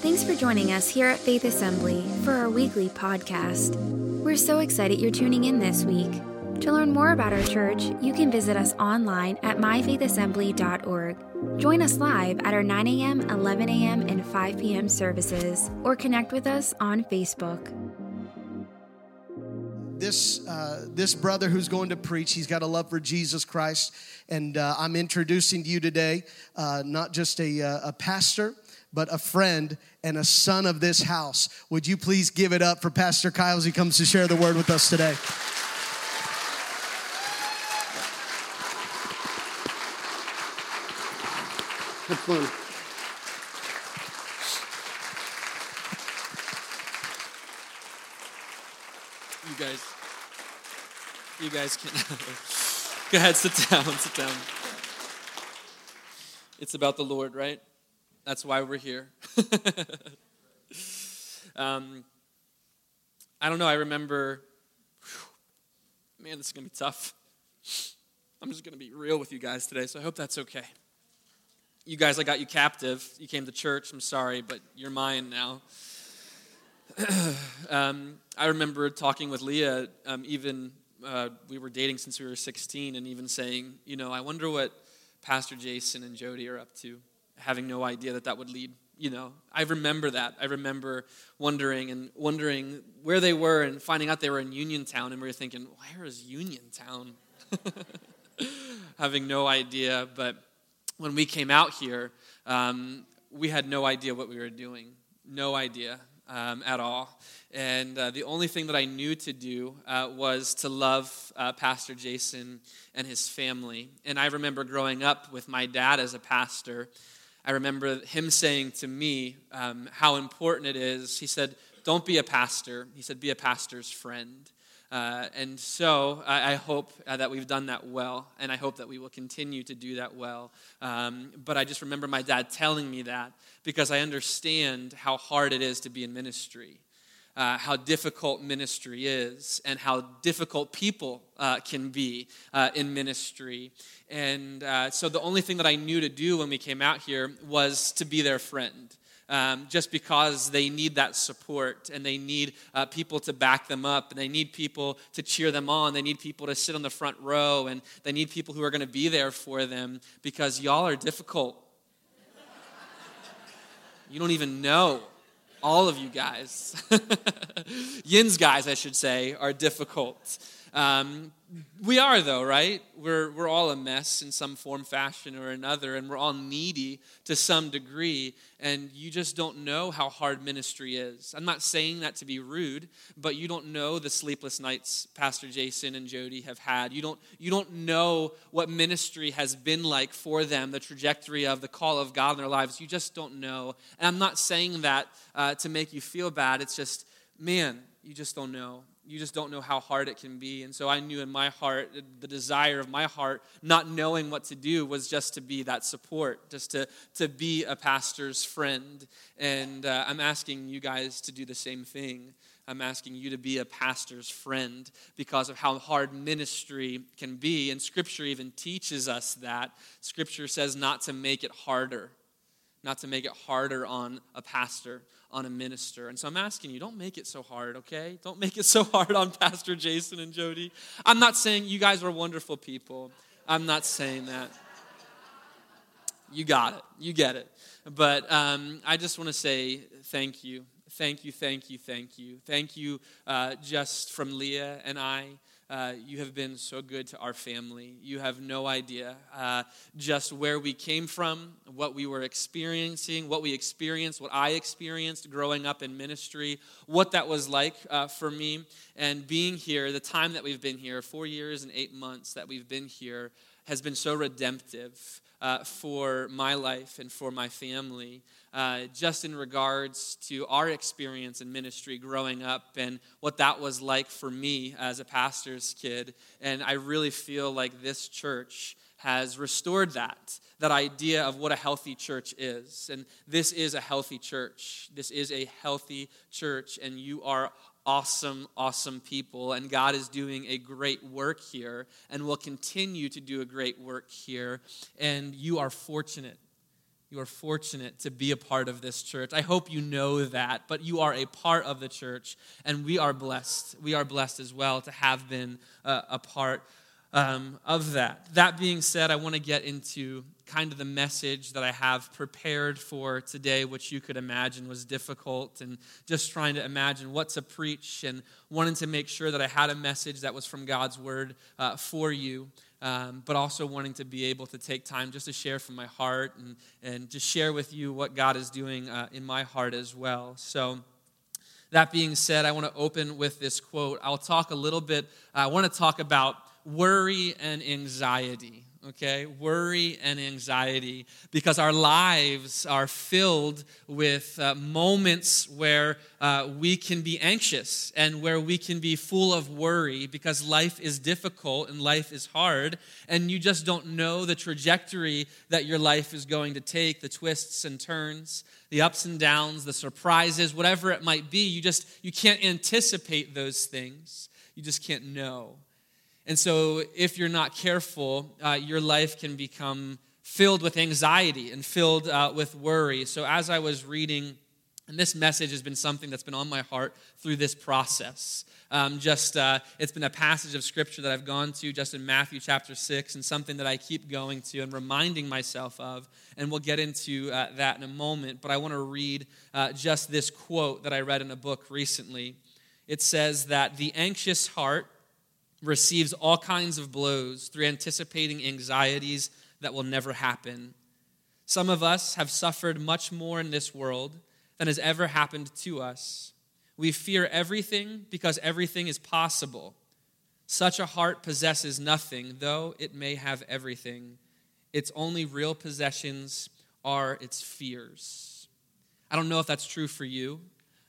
Thanks for joining us here at Faith Assembly for our weekly podcast. We're so excited you're tuning in this week. To learn more about our church, you can visit us online at myfaithassembly.org. Join us live at our 9 a.m., 11 a.m., and 5 p.m. services, or connect with us on Facebook. This brother who's going to preach, he's got a love for Jesus Christ, and I'm introducing to you today not just a pastor, but a friend and a son of this house. Would you please give it up for Pastor Kyle as he comes to share the word with us today? You guys can go ahead, sit down. It's about the Lord, right? That's why we're here. I don't know, I remember, man, this is going to be tough. I'm just going to be real with you guys today, so I hope that's okay. You guys, I got you captive. You came to church. I'm sorry, but you're mine now. I remember talking with Leah, we were dating since we were 16, and even saying, I wonder what Pastor Jason and Jody are up to, having no idea that would lead. I remember that. I remember wondering where they were and finding out they were in Uniontown, and we were thinking, where is Uniontown? Having no idea, but when we came out here, we had no idea what we were doing, no idea at all. And the only thing that I knew to do was to love Pastor Jason and his family. And I remember growing up with my dad as a pastor, I remember him saying to me how important it is. He said, don't be a pastor. He said, be a pastor's friend. And so I hope that we've done that well, and I hope that we will continue to do that well. But I just remember my dad telling me that because I understand how hard it is to be in ministry, how difficult ministry is, and how difficult people can be in ministry. And so the only thing that I knew to do when we came out here was to be their friend. Just because they need that support, and they need people to back them up, and they need people to cheer them on, they need people to sit on the front row, and they need people who are going to be there for them, because y'all are difficult. You don't even know. All of you guys, Yin's guys, I should say, are difficult. We are, though, right? We're all a mess in some form, fashion, or another, and we're all needy to some degree, and you just don't know how hard ministry is. I'm not saying that to be rude, but you don't know the sleepless nights Pastor Jason and Jody have had. You don't know what ministry has been like for them, the trajectory of the call of God in their lives. You just don't know, and I'm not saying that to make you feel bad. It's just, man, you just don't know. You just don't know how hard it can be. And so I knew in my heart, the desire of my heart, not knowing what to do, was just to be that support, just to be a pastor's friend. And I'm asking you guys to do the same thing. I'm asking you to be a pastor's friend because of how hard ministry can be. And Scripture even teaches us that. Scripture says not to make it harder on a pastor, on a minister. And so I'm asking you, don't make it so hard, okay? Don't make it so hard on Pastor Jason and Jody. I'm not saying you guys are wonderful people. I'm not saying that. You got it. You get it. But I just want to say thank you. Thank you, thank you, thank you. Thank you just from Leah and I. You have been so good to our family. You have no idea just where we came from, what we were experiencing, what we experienced, what I experienced growing up in ministry, what that was like for me. And being here, the time that we've been here, 4 years and 8 months that we've been here, has been so redemptive for my life and for my family, just in regards to our experience in ministry growing up and what that was like for me as a pastor's kid. And I really feel like this church has restored that idea of what a healthy church is. And this is a healthy church. This is a healthy church, and you are awesome, awesome people, and God is doing a great work here and will continue to do a great work here, and you are fortunate. You are fortunate to be a part of this church. I hope you know that, but you are a part of the church, and we are blessed. We are blessed as well to have been a part of that. That being said, I want to get into kind of the message that I have prepared for today, which you could imagine was difficult, and just trying to imagine what to preach and wanting to make sure that I had a message that was from God's word for you. But also wanting to be able to take time just to share from my heart and just share with you what God is doing in my heart as well. So that being said, I want to open with this quote. I'll talk a little bit, I want to talk about worry and anxiety, okay? Worry and anxiety, because our lives are filled with moments where we can be anxious and where we can be full of worry, because life is difficult and life is hard, and you just don't know the trajectory that your life is going to take, the twists and turns, the ups and downs, the surprises, whatever it might be. You can't anticipate those things. You just can't know. And so if you're not careful, your life can become filled with anxiety and filled with worry. So as I was reading, and this message has been something that's been on my heart through this process. It's been a passage of scripture that I've gone to just in Matthew chapter 6, and something that I keep going to and reminding myself of. And we'll get into that in a moment. But I want to read just this quote that I read in a book recently. It says that the anxious heart receives all kinds of blows through anticipating anxieties that will never happen. Some of us have suffered much more in this world than has ever happened to us. We fear everything because everything is possible. Such a heart possesses nothing, though it may have everything. Its only real possessions are its fears. I don't know if that's true for you.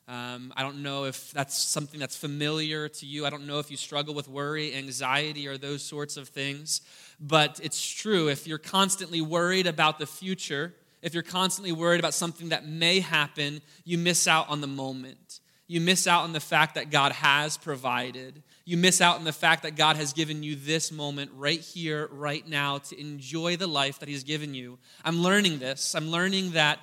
I don't know if that's something that's familiar to you. I don't know if you struggle with worry, anxiety, or those sorts of things. But it's true. If you're constantly worried about the future, if you're constantly worried about something that may happen, you miss out on the moment. You miss out on the fact that God has provided. You miss out on the fact that God has given you this moment right here, right now, to enjoy the life that he's given you. I'm learning this. I'm learning that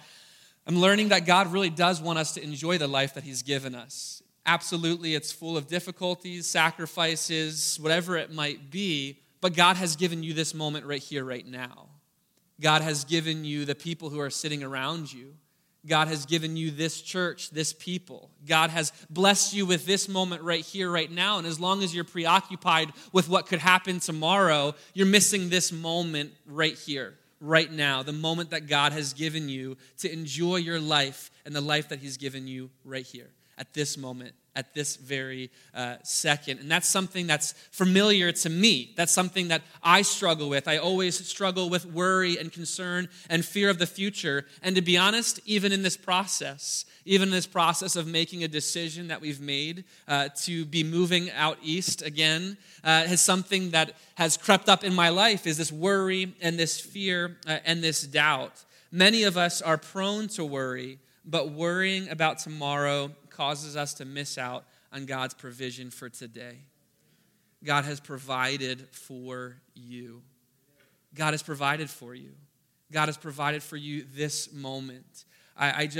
God really does want us to enjoy the life that he's given us. Absolutely, it's full of difficulties, sacrifices, whatever it might be, but God has given you this moment right here, right now. God has given you the people who are sitting around you. God has given you this church, this people. God has blessed you with this moment right here, right now, and as long as you're preoccupied with what could happen tomorrow, you're missing this moment right here, right now, the moment that God has given you to enjoy your life and the life that he's given you right here at this moment, at this very second. And that's something that's familiar to me. That's something that I struggle with. I always struggle with worry and concern and fear of the future. And to be honest, even in this process of making a decision that we've made to be moving out east again, is something that has crept up in my life, is this worry and this fear and this doubt. Many of us are prone to worry, but worrying about tomorrow causes us to miss out on God's provision for today. God has provided for you. God has provided for you. God has provided for you this moment. I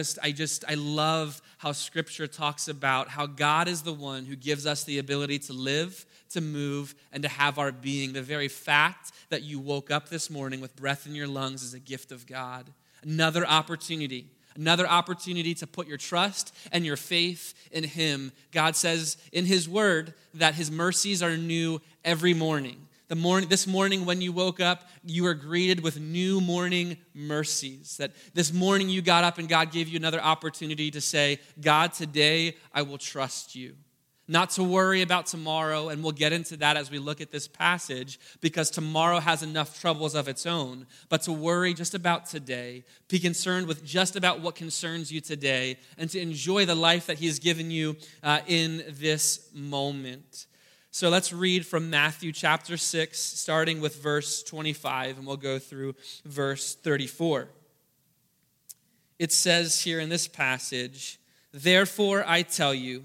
love how scripture talks about how God is the one who gives us the ability to live, to move, and to have our being. The very fact that you woke up this morning with breath in your lungs is a gift of God. Another opportunity to put your trust and your faith in him. God says in his word that his mercies are new every morning. This morning when you woke up, you were greeted with new morning mercies. That this morning you got up and God gave you another opportunity to say, God, today I will trust you. Not to worry about tomorrow, and we'll get into that as we look at this passage, because tomorrow has enough troubles of its own, but to worry just about today, be concerned with just about what concerns you today, and to enjoy the life that he's given you in this moment. So let's read from Matthew chapter 6, starting with verse 25, and we'll go through verse 34. It says here in this passage, "Therefore I tell you,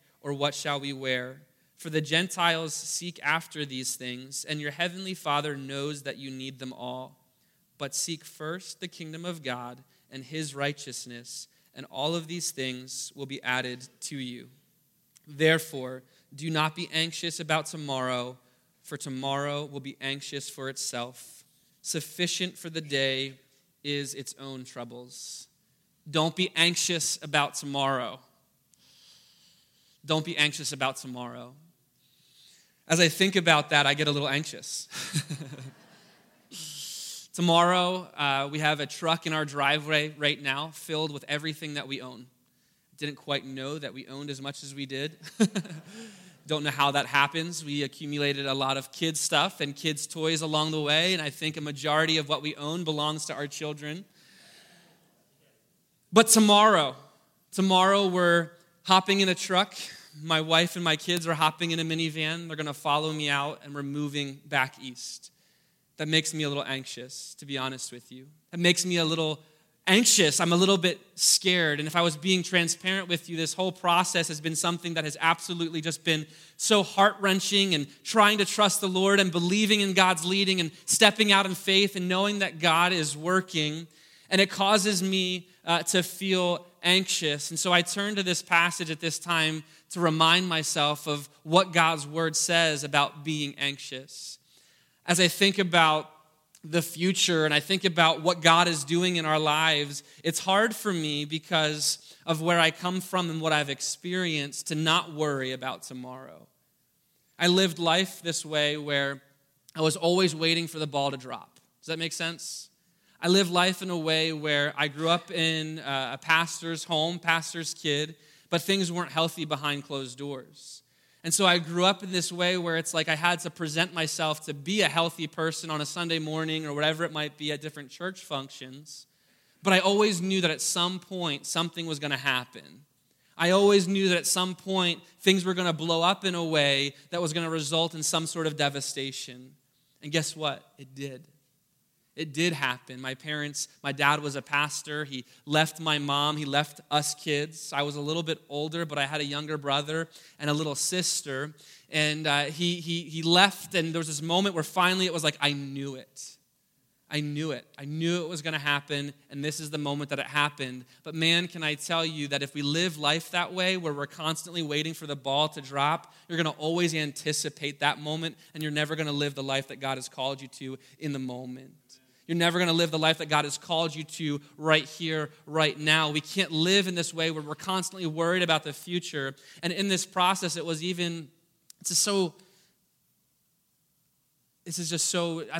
or what shall we wear? For the Gentiles seek after these things, and your heavenly Father knows that you need them all. But seek first the kingdom of God and his righteousness, and all of these things will be added to you. Therefore, do not be anxious about tomorrow, for tomorrow will be anxious for itself. Sufficient for the day is its own troubles. Don't be anxious about tomorrow. Don't be anxious about tomorrow. As I think about that, I get a little anxious. Tomorrow, we have a truck in our driveway right now filled with everything that we own. Didn't quite know that we owned as much as we did. Don't know how that happens. We accumulated a lot of kids' stuff and kids' toys along the way, and I think a majority of what we own belongs to our children. But tomorrow we're hopping in a truck. My wife and my kids are hopping in a minivan. They're going to follow me out, and we're moving back east. That makes me a little anxious, to be honest with you. That makes me a little anxious. I'm a little bit scared. And if I was being transparent with you, this whole process has been something that has absolutely just been so heart-wrenching, and trying to trust the Lord and believing in God's leading and stepping out in faith and knowing that God is working. And it causes me to feel anxious. And so I turn to this passage at this time to remind myself of what God's word says about being anxious. As I think about the future, and I think about what God is doing in our lives, it's hard for me because of where I come from and what I've experienced to not worry about tomorrow. I lived life this way where I was always waiting for the ball to drop. Does that make sense? I lived life in a way where I grew up in a pastor's home, pastor's kid, but things weren't healthy behind closed doors. And so I grew up in this way where it's like I had to present myself to be a healthy person on a Sunday morning or whatever it might be at different church functions. But I always knew that at some point something was going to happen. I always knew that at some point things were going to blow up in a way that was going to result in some sort of devastation. And guess what? It did. It did happen. My dad was a pastor. He left my mom. He left us kids. I was a little bit older, but I had a younger brother and a little sister. And he left, and there was this moment where finally it was like, I knew it. I knew it was going to happen, and this is the moment that it happened. But man, can I tell you that if we live life that way, where we're constantly waiting for the ball to drop, you're going to always anticipate that moment, and you're never going to live the life that God has called you to in the moment. You're never going to live the life that God has called you to right here, right now. We can't live in this way where we're constantly worried about the future. And in this process, I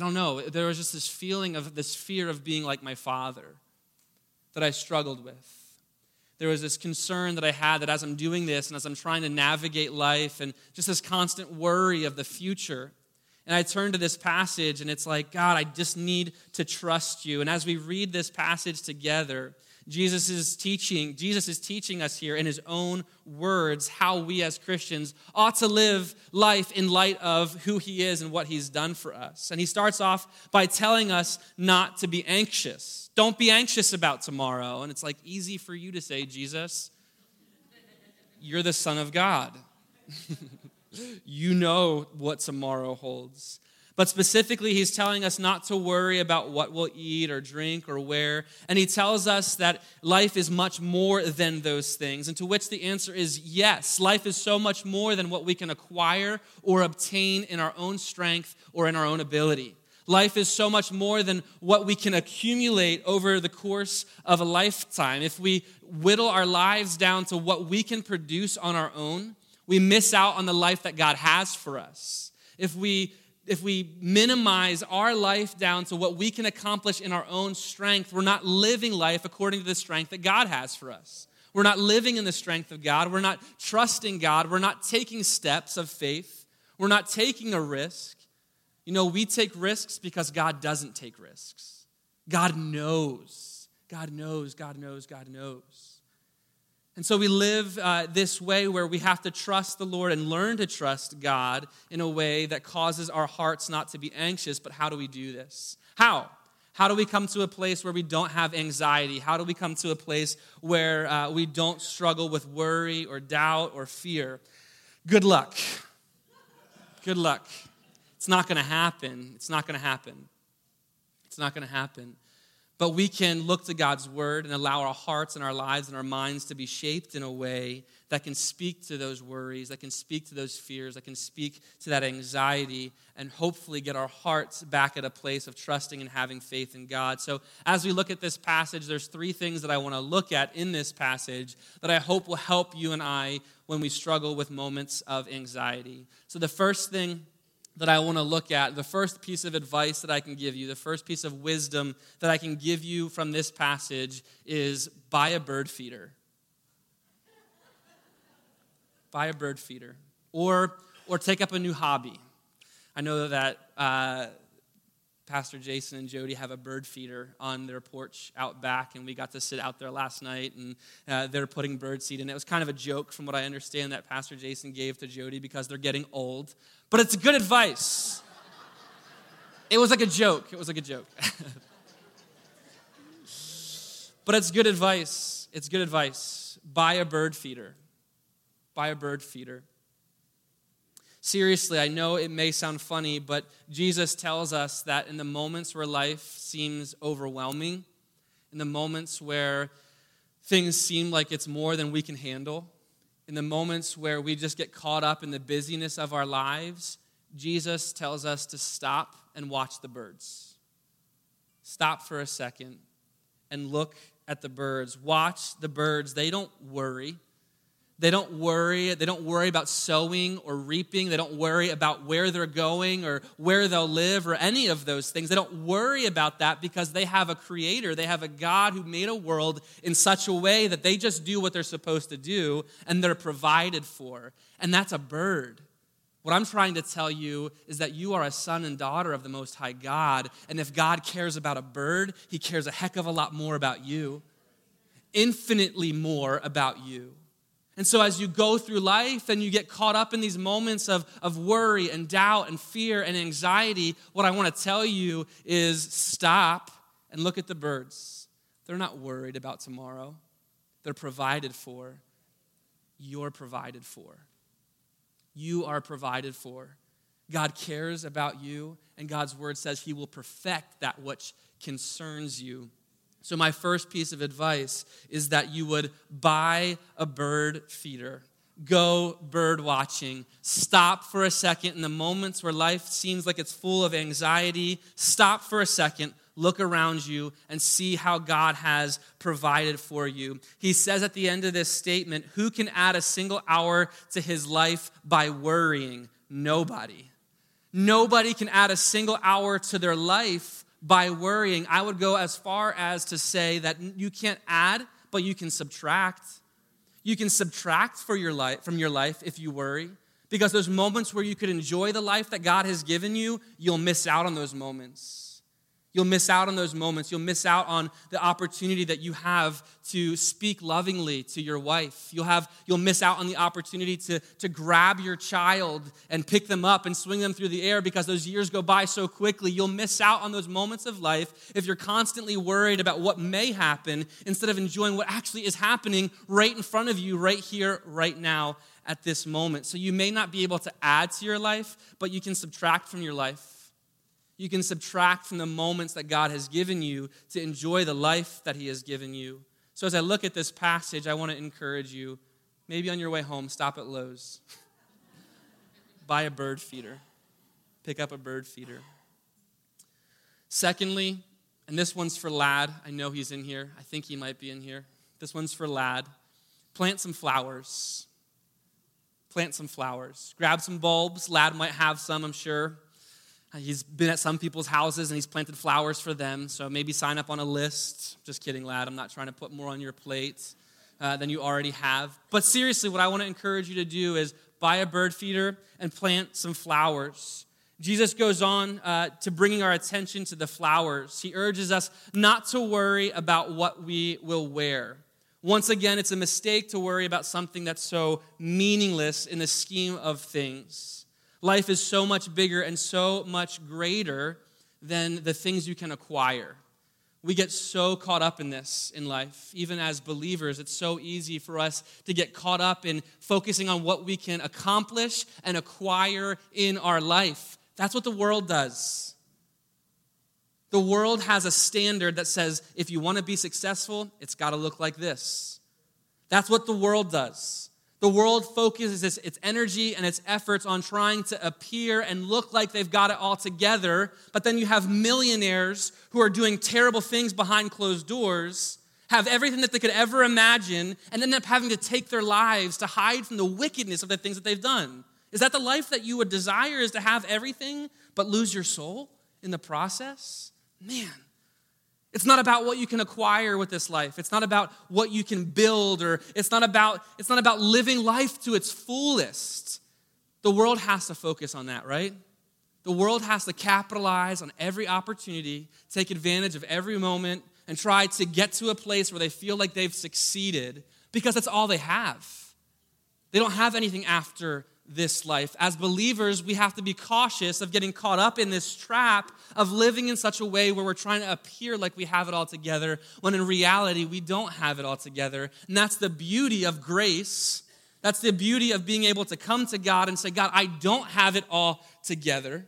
don't know. There was just this feeling of this fear of being like my father that I struggled with. There was this concern that I had that as I'm doing this and as I'm trying to navigate life and just this constant worry of the future. And I turn to this passage, and it's like, God, I just need to trust you. And as we read this passage together, Jesus is teaching us here in his own words how we as Christians ought to live life in light of who he is and what he's done for us. And he starts off by telling us not to be anxious. Don't be anxious about tomorrow. And it's like easy for you to say, Jesus, you're the Son of God. You know what tomorrow holds. But specifically, he's telling us not to worry about what we'll eat or drink or wear. And he tells us that life is much more than those things, and to which the answer is yes. Life is so much more than what we can acquire or obtain in our own strength or in our own ability. Life is so much more than what we can accumulate over the course of a lifetime. If we whittle our lives down to what we can produce on our own, we miss out on the life that God has for us. If we minimize our life down to what we can accomplish in our own strength, we're not living life according to the strength that God has for us. We're not living in the strength of God. We're not trusting God. We're not taking steps of faith. We're not taking a risk. You know, we take risks because God doesn't take risks. God knows. God knows, God knows, God knows. And so we live this way where we have to trust the Lord and learn to trust God in a way that causes our hearts not to be anxious. But how do we do this? How do we come to a place where we don't have anxiety? How do we come to a place where we don't struggle with worry or doubt or fear? Good luck. Good luck. It's not going to happen. It's not going to happen. It's not going to happen. But we can look to God's word and allow our hearts and our lives and our minds to be shaped in a way that can speak to those worries, that can speak to those fears, that can speak to that anxiety, and hopefully get our hearts back at a place of trusting and having faith in God. So as we look at this passage, there's three things that I want to look at in this passage that I hope will help you and I when we struggle with moments of anxiety. So the first thing that I want to look at, the first piece of advice that I can give you, the first piece of wisdom that I can give you from this passage is buy a bird feeder. Buy a bird feeder. Or take up a new hobby. I know that Pastor Jason and Jody have a bird feeder on their porch out back, and we got to sit out there last night, and they're putting bird seed in. It was kind of a joke from what I understand that Pastor Jason gave to Jody because they're getting old, but it's good advice. It was like a joke. It was like a joke. But it's good advice. It's good advice. Buy a bird feeder. Buy a bird feeder. Seriously, I know it may sound funny, but Jesus tells us that in the moments where life seems overwhelming, in the moments where things seem like it's more than we can handle, in the moments where we just get caught up in the busyness of our lives, Jesus tells us to stop and watch the birds. Stop for a second and look at the birds. Watch the birds. They don't worry. They don't worry. They don't worry about sowing or reaping. They don't worry about where they're going or where they'll live or any of those things. They don't worry about that because they have a creator. They have a God who made a world in such a way that they just do what they're supposed to do and they're provided for. And that's a bird. What I'm trying to tell you is that you are a son and daughter of the Most High God. And if God cares about a bird, he cares a heck of a lot more about you. Infinitely more about you. And so as you go through life and you get caught up in these moments of worry and doubt and fear and anxiety, what I want to tell you is stop and look at the birds. They're not worried about tomorrow. They're provided for. You're provided for. You are provided for. God cares about you, and God's word says he will perfect that which concerns you. So my first piece of advice is that you would buy a bird feeder. Go bird watching. Stop for a second in the moments where life seems like it's full of anxiety. Stop for a second, look around you, and see how God has provided for you. He says at the end of this statement, who can add a single hour to his life by worrying? Nobody. Nobody can add a single hour to their life by worrying. I would go as far as to say that you can't add, but you can subtract. You can subtract from your life if you worry, because those moments where you could enjoy the life that God has given you, you'll miss out on those moments. You'll miss out on those moments. You'll miss out on the opportunity that you have to speak lovingly to your wife. You'll miss out on the opportunity to grab your child and pick them up and swing them through the air because those years go by so quickly. You'll miss out on those moments of life if you're constantly worried about what may happen instead of enjoying what actually is happening right in front of you, right here, right now, at this moment. So you may not be able to add to your life, but you can subtract from your life. You can subtract from the moments that God has given you to enjoy the life that he has given you. So as I look at this passage, I want to encourage you, maybe on your way home, stop at Lowe's. Buy a bird feeder. Pick up a bird feeder. Secondly, and this one's for Lad. I know he's in here. I think he might be in here. This one's for Lad. Plant some flowers. Plant some flowers. Grab some bulbs. Lad might have some, I'm sure. He's been at some people's houses, and he's planted flowers for them. So maybe sign up on a list. Just kidding, Lad. I'm not trying to put more on your plate than you already have. But seriously, what I want to encourage you to do is buy a bird feeder and plant some flowers. Jesus goes on to bringing our attention to the flowers. He urges us not to worry about what we will wear. Once again, it's a mistake to worry about something that's so meaningless in the scheme of things. Life is so much bigger and so much greater than the things you can acquire. We get so caught up in this in life. Even as believers, it's so easy for us to get caught up in focusing on what we can accomplish and acquire in our life. That's what the world does. The world has a standard that says, if you want to be successful, it's got to look like this. That's what the world does. The world focuses its energy and its efforts on trying to appear and look like they've got it all together, but then you have millionaires who are doing terrible things behind closed doors, have everything that they could ever imagine, and end up having to take their lives to hide from the wickedness of the things that they've done. Is that the life that you would desire, is to have everything but lose your soul in the process? Man. It's not about what you can acquire with this life. It's not about what you can build, or it's not about living life to its fullest. The world has to focus on that, right? The world has to capitalize on every opportunity, take advantage of every moment, and try to get to a place where they feel like they've succeeded, because that's all they have. They don't have anything after this life. As believers, we have to be cautious of getting caught up in this trap of living in such a way where we're trying to appear like we have it all together, when in reality, we don't have it all together. And that's the beauty of grace. That's the beauty of being able to come to God and say, God, I don't have it all together,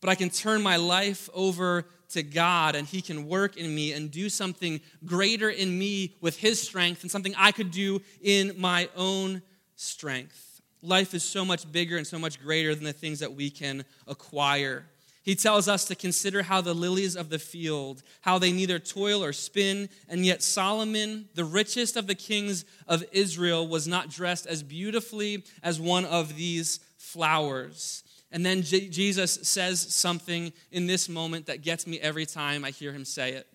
but I can turn my life over to God, and he can work in me and do something greater in me with his strength, and something I could do in my own strength. Life is so much bigger and so much greater than the things that we can acquire. He tells us to consider how the lilies of the field, how they neither toil or spin, and yet Solomon, the richest of the kings of Israel, was not dressed as beautifully as one of these flowers. And then Jesus says something in this moment that gets me every time I hear him say it.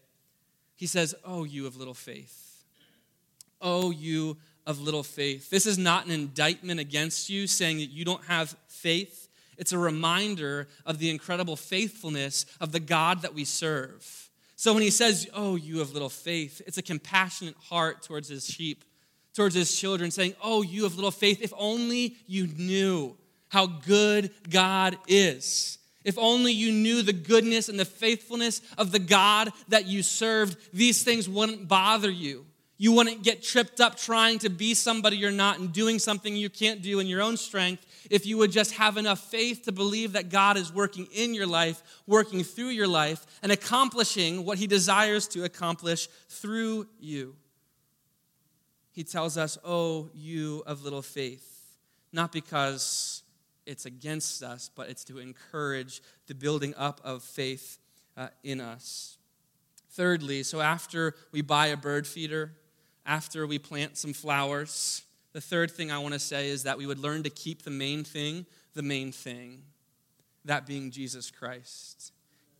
He says, "Oh, you of little faith. Oh, you of little faith." This is not an indictment against you saying that you don't have faith. It's a reminder of the incredible faithfulness of the God that we serve. So when he says, "Oh, you of little faith," it's a compassionate heart towards his sheep, towards his children, saying, "Oh, you of little faith, if only you knew how good God is. If only you knew the goodness and the faithfulness of the God that you served, these things wouldn't bother you. You wouldn't get tripped up trying to be somebody you're not and doing something you can't do in your own strength if you would just have enough faith to believe that God is working in your life, working through your life, and accomplishing what he desires to accomplish through you." He tells us, "Oh, you of little faith," not because it's against us, but it's to encourage the building up of faith in us. Thirdly, so after we buy a bird feeder, after we plant some flowers, the third thing I want to say is that we would learn to keep the main thing, that being Jesus Christ.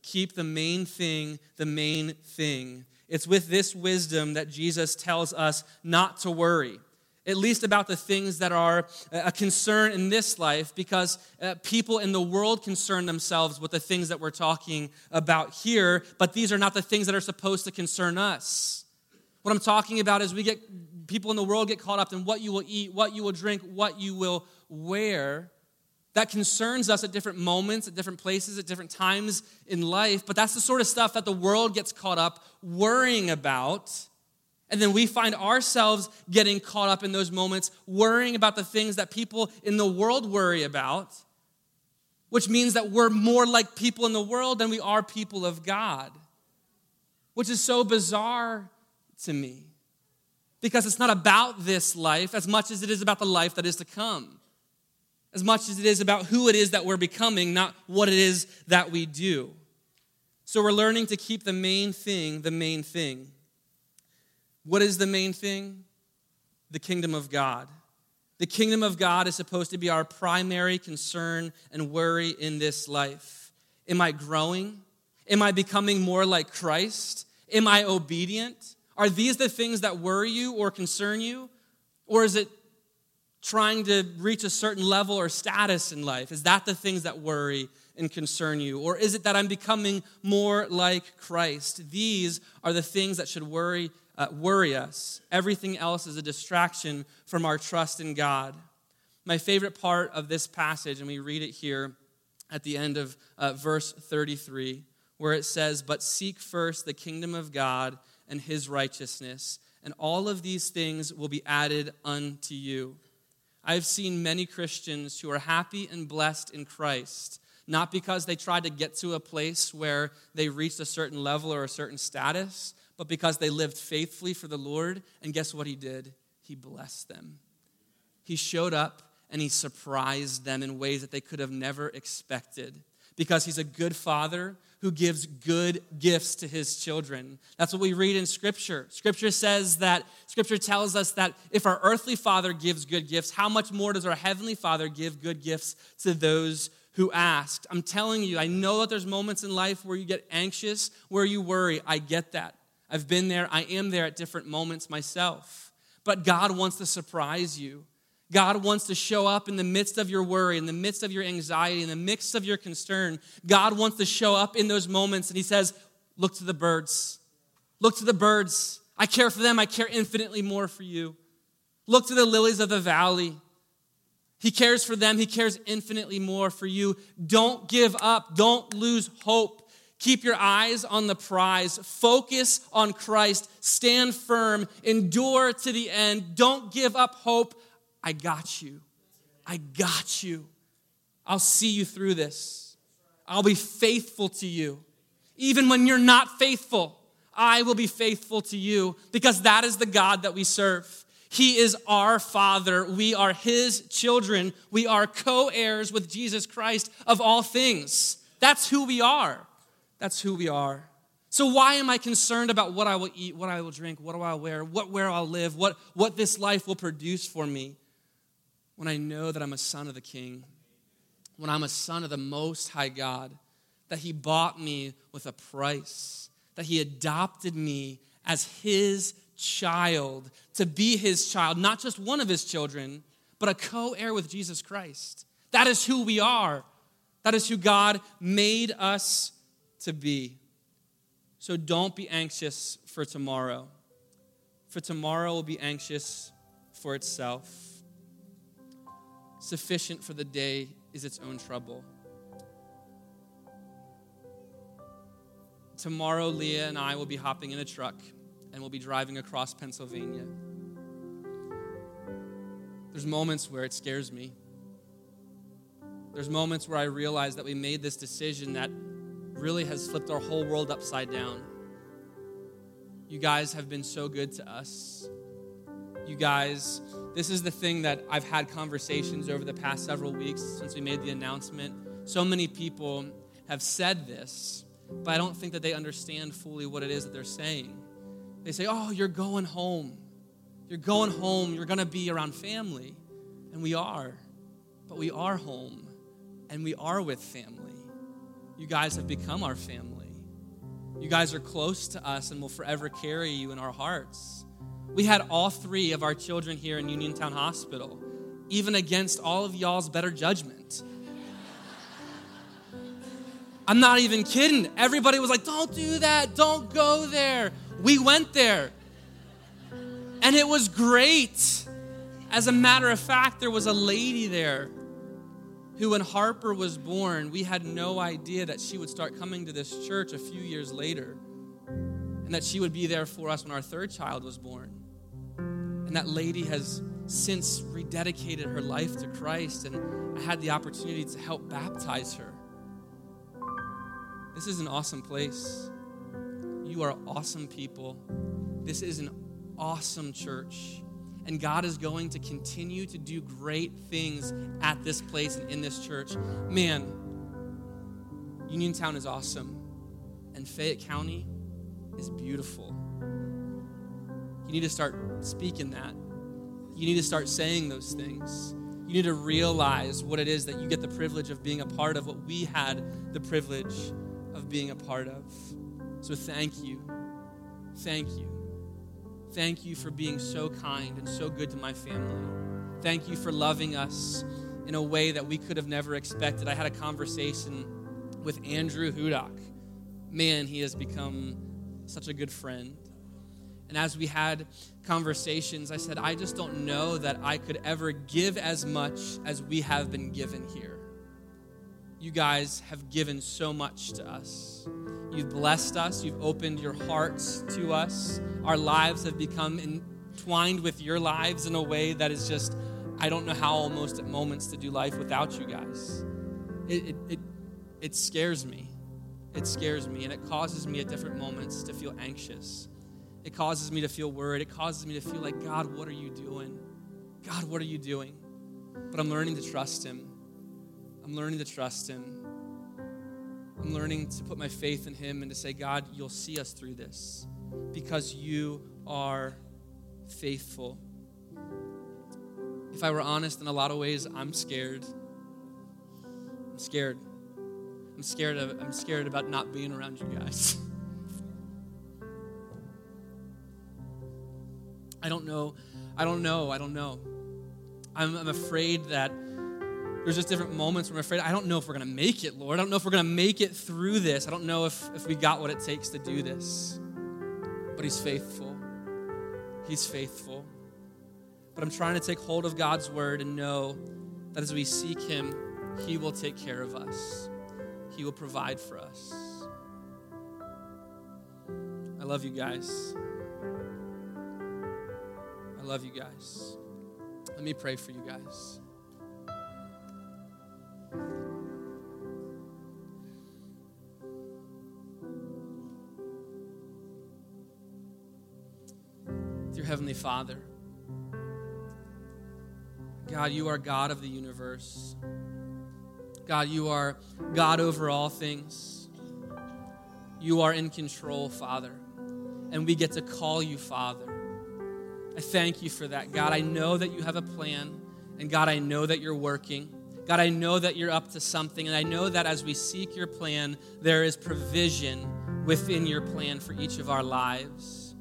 Keep the main thing, the main thing. It's with this wisdom that Jesus tells us not to worry, at least about the things that are a concern in this life, because people in the world concern themselves with the things that we're talking about here, but these are not the things that are supposed to concern us. What I'm talking about is people in the world get caught up in what you will eat, what you will drink, what you will wear. That concerns us at different moments, at different places, at different times in life, but that's the sort of stuff that the world gets caught up worrying about. And then we find ourselves getting caught up in those moments, worrying about the things that people in the world worry about, which means that we're more like people in the world than we are people of God, which is so bizarre to me, because it's not about this life as much as it is about the life that is to come, as much as it is about who it is that we're becoming, not what it is that we do. So we're learning to keep the main thing the main thing. What is the main thing? The kingdom of God. The kingdom of God is supposed to be our primary concern and worry in this life. Am I growing? Am I becoming more like Christ? Am I obedient? Are these the things that worry you or concern you? Or is it trying to reach a certain level or status in life? Is that the things that worry and concern you? Or is it that I'm becoming more like Christ? These are the things that should worry us. Everything else is a distraction from our trust in God. My favorite part of this passage, and we read it here at the end of verse 33, where it says, "But seek first the kingdom of God and his righteousness, and all of these things will be added unto you." I've seen many Christians who are happy and blessed in Christ, not because they tried to get to a place where they reached a certain level or a certain status, but because they lived faithfully for the Lord. And guess what he did? He blessed them. He showed up and he surprised them in ways that they could have never expected, because he's a good father who gives good gifts to his children. That's what we read in Scripture. Scripture tells us that if our earthly father gives good gifts, how much more does our heavenly father give good gifts to those who asked? I'm telling you, I know that there's moments in life where you get anxious, where you worry. I get that. I've been there. I am there at different moments myself. But God wants to surprise you. God wants to show up in the midst of your worry, in the midst of your anxiety, in the midst of your concern. God wants to show up in those moments, and he says, look to the birds. Look to the birds. I care for them. I care infinitely more for you. Look to the lilies of the valley. He cares for them. He cares infinitely more for you. Don't give up. Don't lose hope. Keep your eyes on the prize. Focus on Christ. Stand firm. Endure to the end. Don't give up hope. I got you. I got you. I'll see you through this. I'll be faithful to you. Even when you're not faithful, I will be faithful to you, because that is the God that we serve. He is our Father. We are his children. We are co-heirs with Jesus Christ of all things. That's who we are. That's who we are. So why am I concerned about what I will eat, what I will drink, what do I wear, where I'll live, what this life will produce for me, when I know that I'm a son of the King, when I'm a son of the Most High God, that he bought me with a price, that he adopted me as his child, to be his child, not just one of his children, but a co-heir with Jesus Christ. That is who we are. That is who God made us to be. So don't be anxious for tomorrow will be anxious for itself. Sufficient for the day is its own trouble. Tomorrow, Leah and I will be hopping in a truck and we'll be driving across Pennsylvania. There's moments where it scares me. There's moments where I realize that we made this decision that really has flipped our whole world upside down. You guys have been so good to us. You guys, this is the thing that I've had conversations over the past several weeks since we made the announcement. So many people have said this, but I don't think that they understand fully what it is that they're saying. They say, oh, you're going home. You're going home. You're going to be around family. And we are. But we are home. And we are with family. You guys have become our family. You guys are close to us and will forever carry you in our hearts. We had all three of our children here in Uniontown Hospital, even against all of y'all's better judgment. I'm not even kidding. Everybody was like, don't do that. Don't go there. We went there. And it was great. As a matter of fact, there was a lady there who, when Harper was born, we had no idea that she would start coming to this church a few years later, and that she would be there for us when our third child was born. And that lady has since rededicated her life to Christ, and I had the opportunity to help baptize her. This is an awesome place. You are awesome people. This is an awesome church. And God is going to continue to do great things at this place and in this church. Man, Uniontown is awesome. and Fayette County is beautiful. You need to start speaking that. You need to start saying those things. You need to realize what it is that you get the privilege of being a part of, what we had the privilege of being a part of. So thank you. Thank you. Thank you for being so kind and so good to my family. Thank you for loving us in a way that we could have never expected. I had a conversation with Andrew Hudock. Man, he has become such a good friend. And as we had conversations, I said, I just don't know that I could ever give as much as we have been given here. You guys have given so much to us. You've blessed us. You've opened your hearts to us. Our lives have become entwined with your lives in a way that is just, I don't know how almost at moments to do life without you guys. It scares me. It scares me, and it causes me at different moments to feel anxious. It causes me to feel worried. It causes me to feel like, God, what are you doing? God, what are you doing? But I'm learning to trust him. I'm learning to trust him. I'm learning to put my faith in him and to say, God, you'll see us through this because you are faithful. If I were honest, in a lot of ways, I'm scared. I'm scared about not being around you guys. I don't know. I'm afraid that there's just different moments where I'm afraid, I don't know if we're going to make it, Lord. I don't know if we're going to make it through this. I don't know if we got what it takes to do this. But he's faithful. He's faithful. But I'm trying to take hold of God's word and know that as we seek him, he will take care of us. He will provide for us. I love you guys. Let me pray for you guys. Dear Heavenly Father, God, you are God of the universe. God, you are God over all things. You are in control, Father, and we get to call you Father. I thank you for that. God, I know that you have a plan, and God, I know that you're working. God, I know that you're up to something, and I know that as we seek your plan, there is provision within your plan for each of our lives.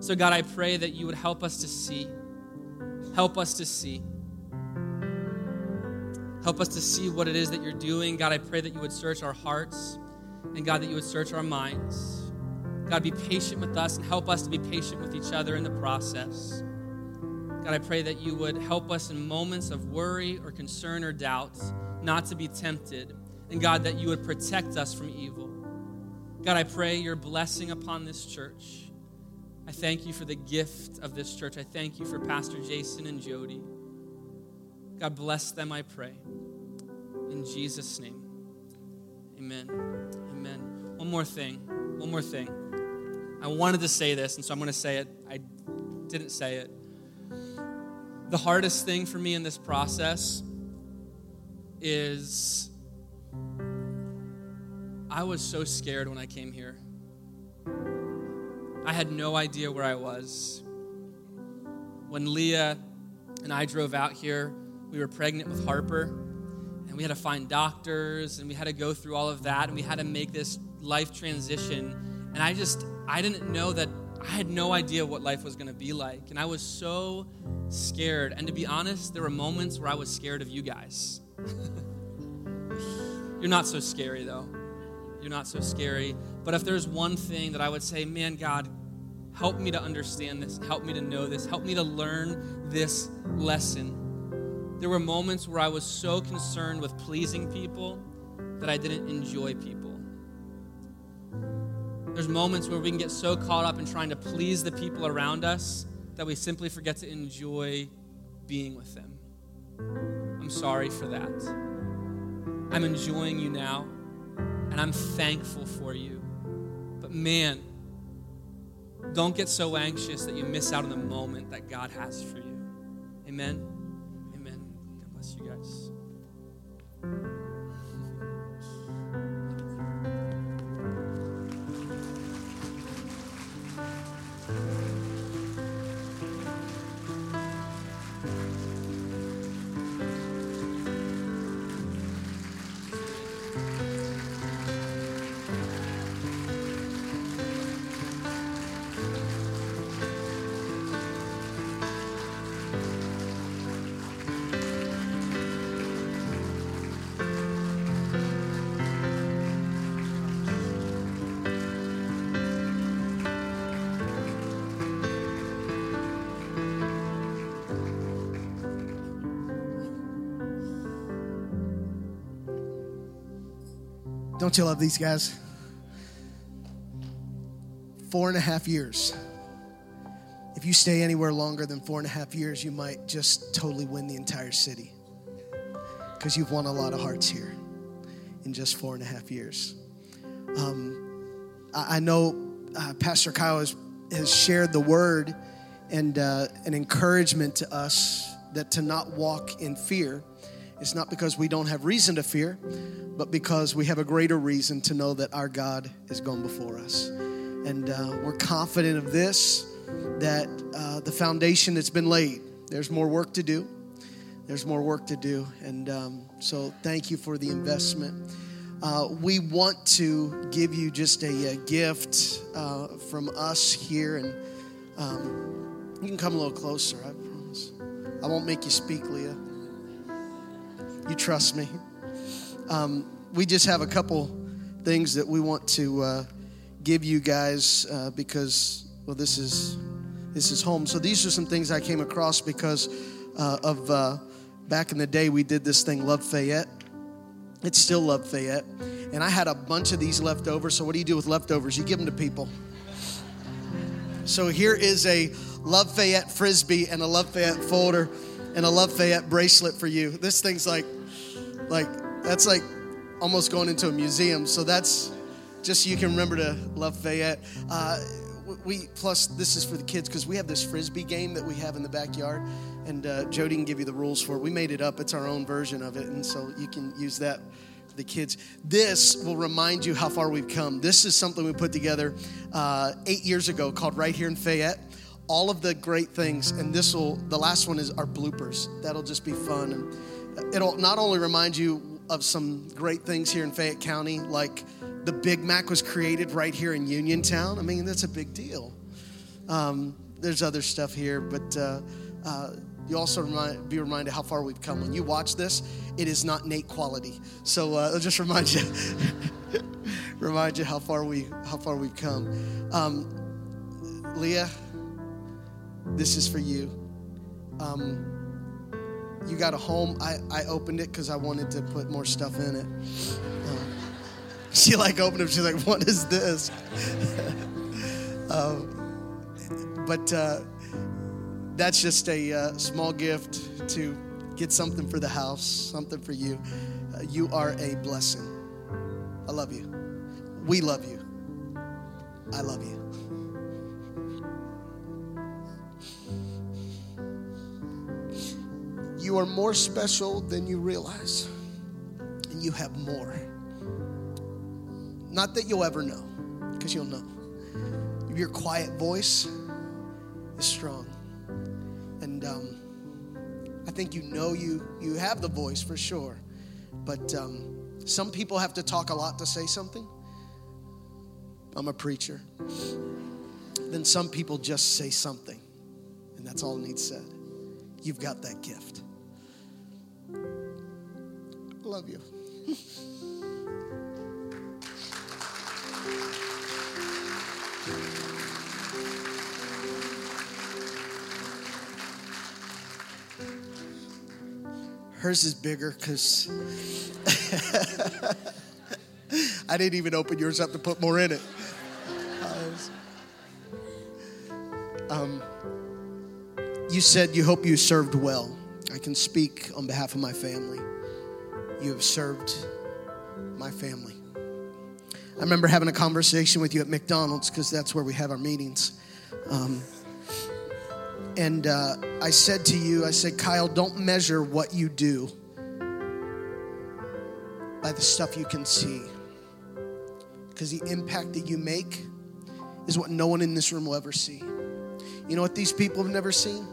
So God, I pray that you would help us to see. Help us to see what it is that you're doing. God, I pray that you would search our hearts, and God, that you would search our minds. God, be patient with us and help us to be patient with each other in the process. God, I pray that you would help us in moments of worry or concern or doubt not to be tempted. And God, that you would protect us from evil. God, I pray your blessing upon this church. I thank you for the gift of this church. I thank you for Pastor Jason and Jody. God, bless them, I pray. In Jesus' name, amen. Amen. One more thing. I wanted to say this, and so I'm going to say it. I didn't say it. The hardest thing for me in this process is I was so scared when I came here. I had no idea where I was. When Leah and I drove out here, we were pregnant with Harper, and we had to find doctors, and we had to go through all of that, and we had to make this life transition. And I didn't know that, I had no idea what life was going to be like. And I was so scared. And to be honest, there were moments where I was scared of you guys. You're not so scary, though. You're not so scary. But if there's one thing that I would say, man, God, help me to understand this. Help me to know this. Help me to learn this lesson. There were moments where I was so concerned with pleasing people that I didn't enjoy people. There's moments where we can get so caught up in trying to please the people around us that we simply forget to enjoy being with them. I'm sorry for that. I'm enjoying you now, and I'm thankful for you. But man, don't get so anxious that you miss out on the moment that God has for you. Amen? Amen. God bless you guys. Don't you love these guys? 4.5 years. If you stay anywhere longer than 4.5 years, you might just totally win the entire city, because you've won a lot of hearts here in just 4.5 years. I know Pastor Kyle has shared the word and an encouragement to us that to not walk in fear. It's not because we don't have reason to fear, but because we have a greater reason to know that our God has gone before us. And we're confident of this, that the foundation that's been laid, there's more work to do. There's more work to do. And so thank you for the investment. We want to give you just a gift from us here. And you can come a little closer, I promise. I won't make you speak, Leah. You trust me. We just have a couple things that we want to give you guys because, well, this is home. So these are some things I came across because of back in the day we did this thing, Love Fayette. It's still Love Fayette. And I had a bunch of these left over. So what do you do with leftovers? You give them to people. So here is a Love Fayette Frisbee and a Love Fayette folder and a Love Fayette bracelet for you. This thing's like that's like almost going into a museum. So that's just so you can remember to love Fayette. We plus this is for the kids because we have this Frisbee game that we have in the backyard. And Jody can give you the rules for it. We made it up. It's our own version of it. And so you can use that for the kids. This will remind you how far we've come. This is something we put together 8 years ago called Right Here in Fayette. All of the great things. And the last one is our bloopers. That'll just be fun. And it'll not only remind you of some great things here in Fayette County, like the Big Mac was created right here in Uniontown. I mean, that's a big deal. There's other stuff here, but you also be reminded how far we've come. When you watch this, it is not Nate quality. So I'll just remind you how far we've come. Leah, this is for you. You got a home. I opened it because I wanted to put more stuff in it. She opened it. She's like, what is this? But that's just a small gift to get something for the house, something for you. You are a blessing. I love you. We love you. I love you. You are more special than you realize, and you have more. Not that you'll ever know, because you'll know. Your quiet voice is strong. And I think you have the voice for sure. But some people have to talk a lot to say something. I'm a preacher. Then some people just say something, and that's all needs said. You've got that gift. I love you. Hers is bigger because I didn't even open yours up to put more in it. You said you hope you served well. I can speak on behalf of my family. You have served my family. I remember having a conversation with you at McDonald's because that's where we have our meetings. And I said to you, Kyle, don't measure what you do by the stuff you can see. Because the impact that you make is what no one in this room will ever see. You know what these people have never seen?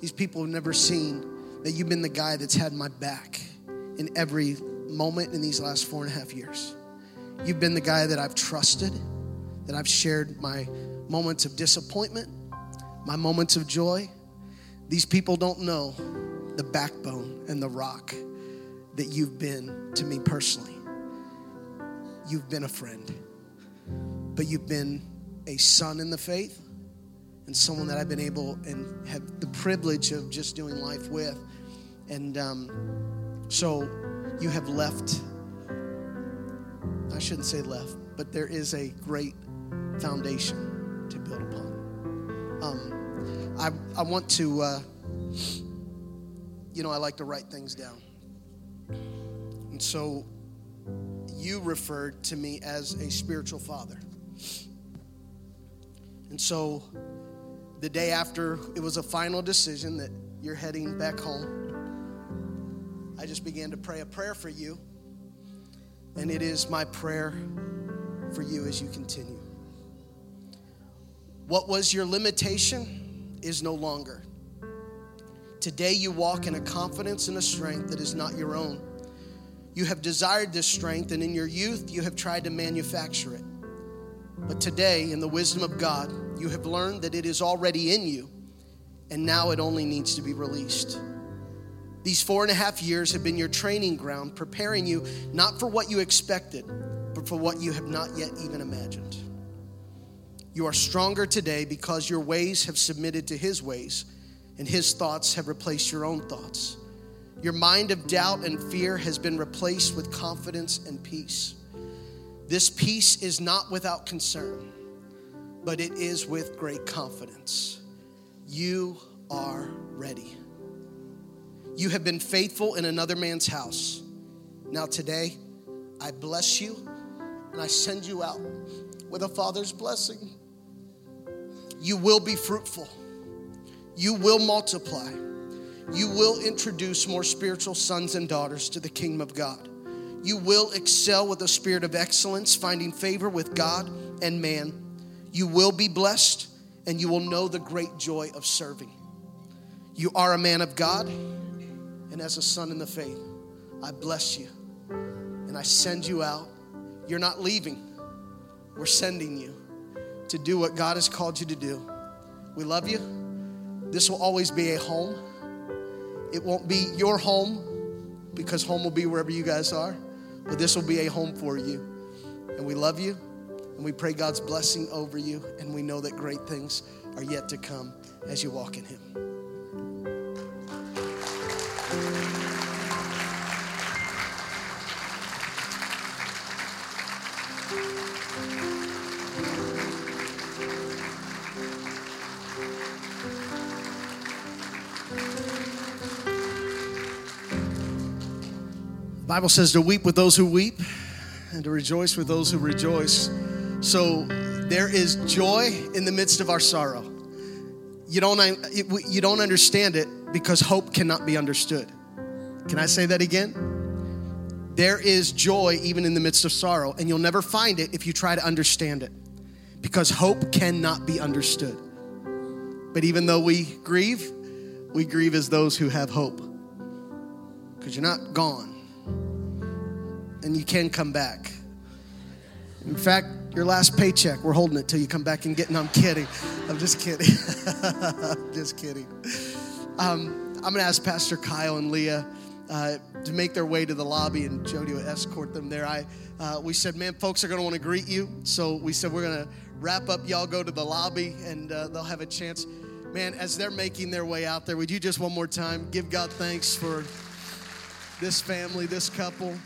These people have never seen that you've been the guy that's had my back in every moment in these last 4.5 years. You've been the guy that I've trusted, that I've shared my moments of disappointment, my moments of joy. These people don't know the backbone and the rock that you've been to me personally. You've been a friend, but you've been a son in the faith and someone that I've been able and have the privilege of just doing life with. And so you have left I shouldn't say left, but there is a great foundation to build upon. I want to, I like to write things down. And so you referred to me as a spiritual father. And so the day after it was a final decision that you're heading back home, I just began to pray a prayer for you. And it is my prayer for you as you continue. What was your limitation is no longer. Today you walk in a confidence and a strength that is not your own. You have desired this strength, and in your youth you have tried to manufacture it. But today, in the wisdom of God, you have learned that it is already in you, and now it only needs to be released. These 4.5 years have been your training ground, preparing you not for what you expected, but for what you have not yet even imagined. You are stronger today because your ways have submitted to His ways, and His thoughts have replaced your own thoughts. Your mind of doubt and fear has been replaced with confidence and peace. This peace is not without concern, but it is with great confidence. You are ready. You have been faithful in another man's house. Now today, I bless you, and I send you out with a father's blessing. You will be fruitful. You will multiply. You will introduce more spiritual sons and daughters to the kingdom of God. You will excel with a spirit of excellence, finding favor with God and man. You will be blessed, and you will know the great joy of serving. You are a man of God, and as a son in the faith, I bless you, and I send you out. You're not leaving. We're sending you to do what God has called you to do. We love you. This will always be a home. It won't be your home, because home will be wherever you guys are, but this will be a home for you. And we love you, and we pray God's blessing over you, and we know that great things are yet to come as you walk in Him. Bible says to weep with those who weep and to rejoice with those who rejoice. So there is joy in the midst of our sorrow. You don't understand it because hope cannot be understood. Can I say that again? There is joy even in the midst of sorrow, and you'll never find it if you try to understand it, because hope cannot be understood. But even though we grieve as those who have hope, because you're not gone. And you can come back. In fact, your last paycheck, we're holding it till you come back and get. No, I'm kidding. I'm just kidding. Just kidding. I'm going to ask Pastor Kyle and Leah to make their way to the lobby, and Jody will escort them there. We said, man, folks are going to want to greet you. So we said we're going to wrap up. Y'all go to the lobby, and they'll have a chance. Man, as they're making their way out there, would you just one more time give God thanks for this family, this couple.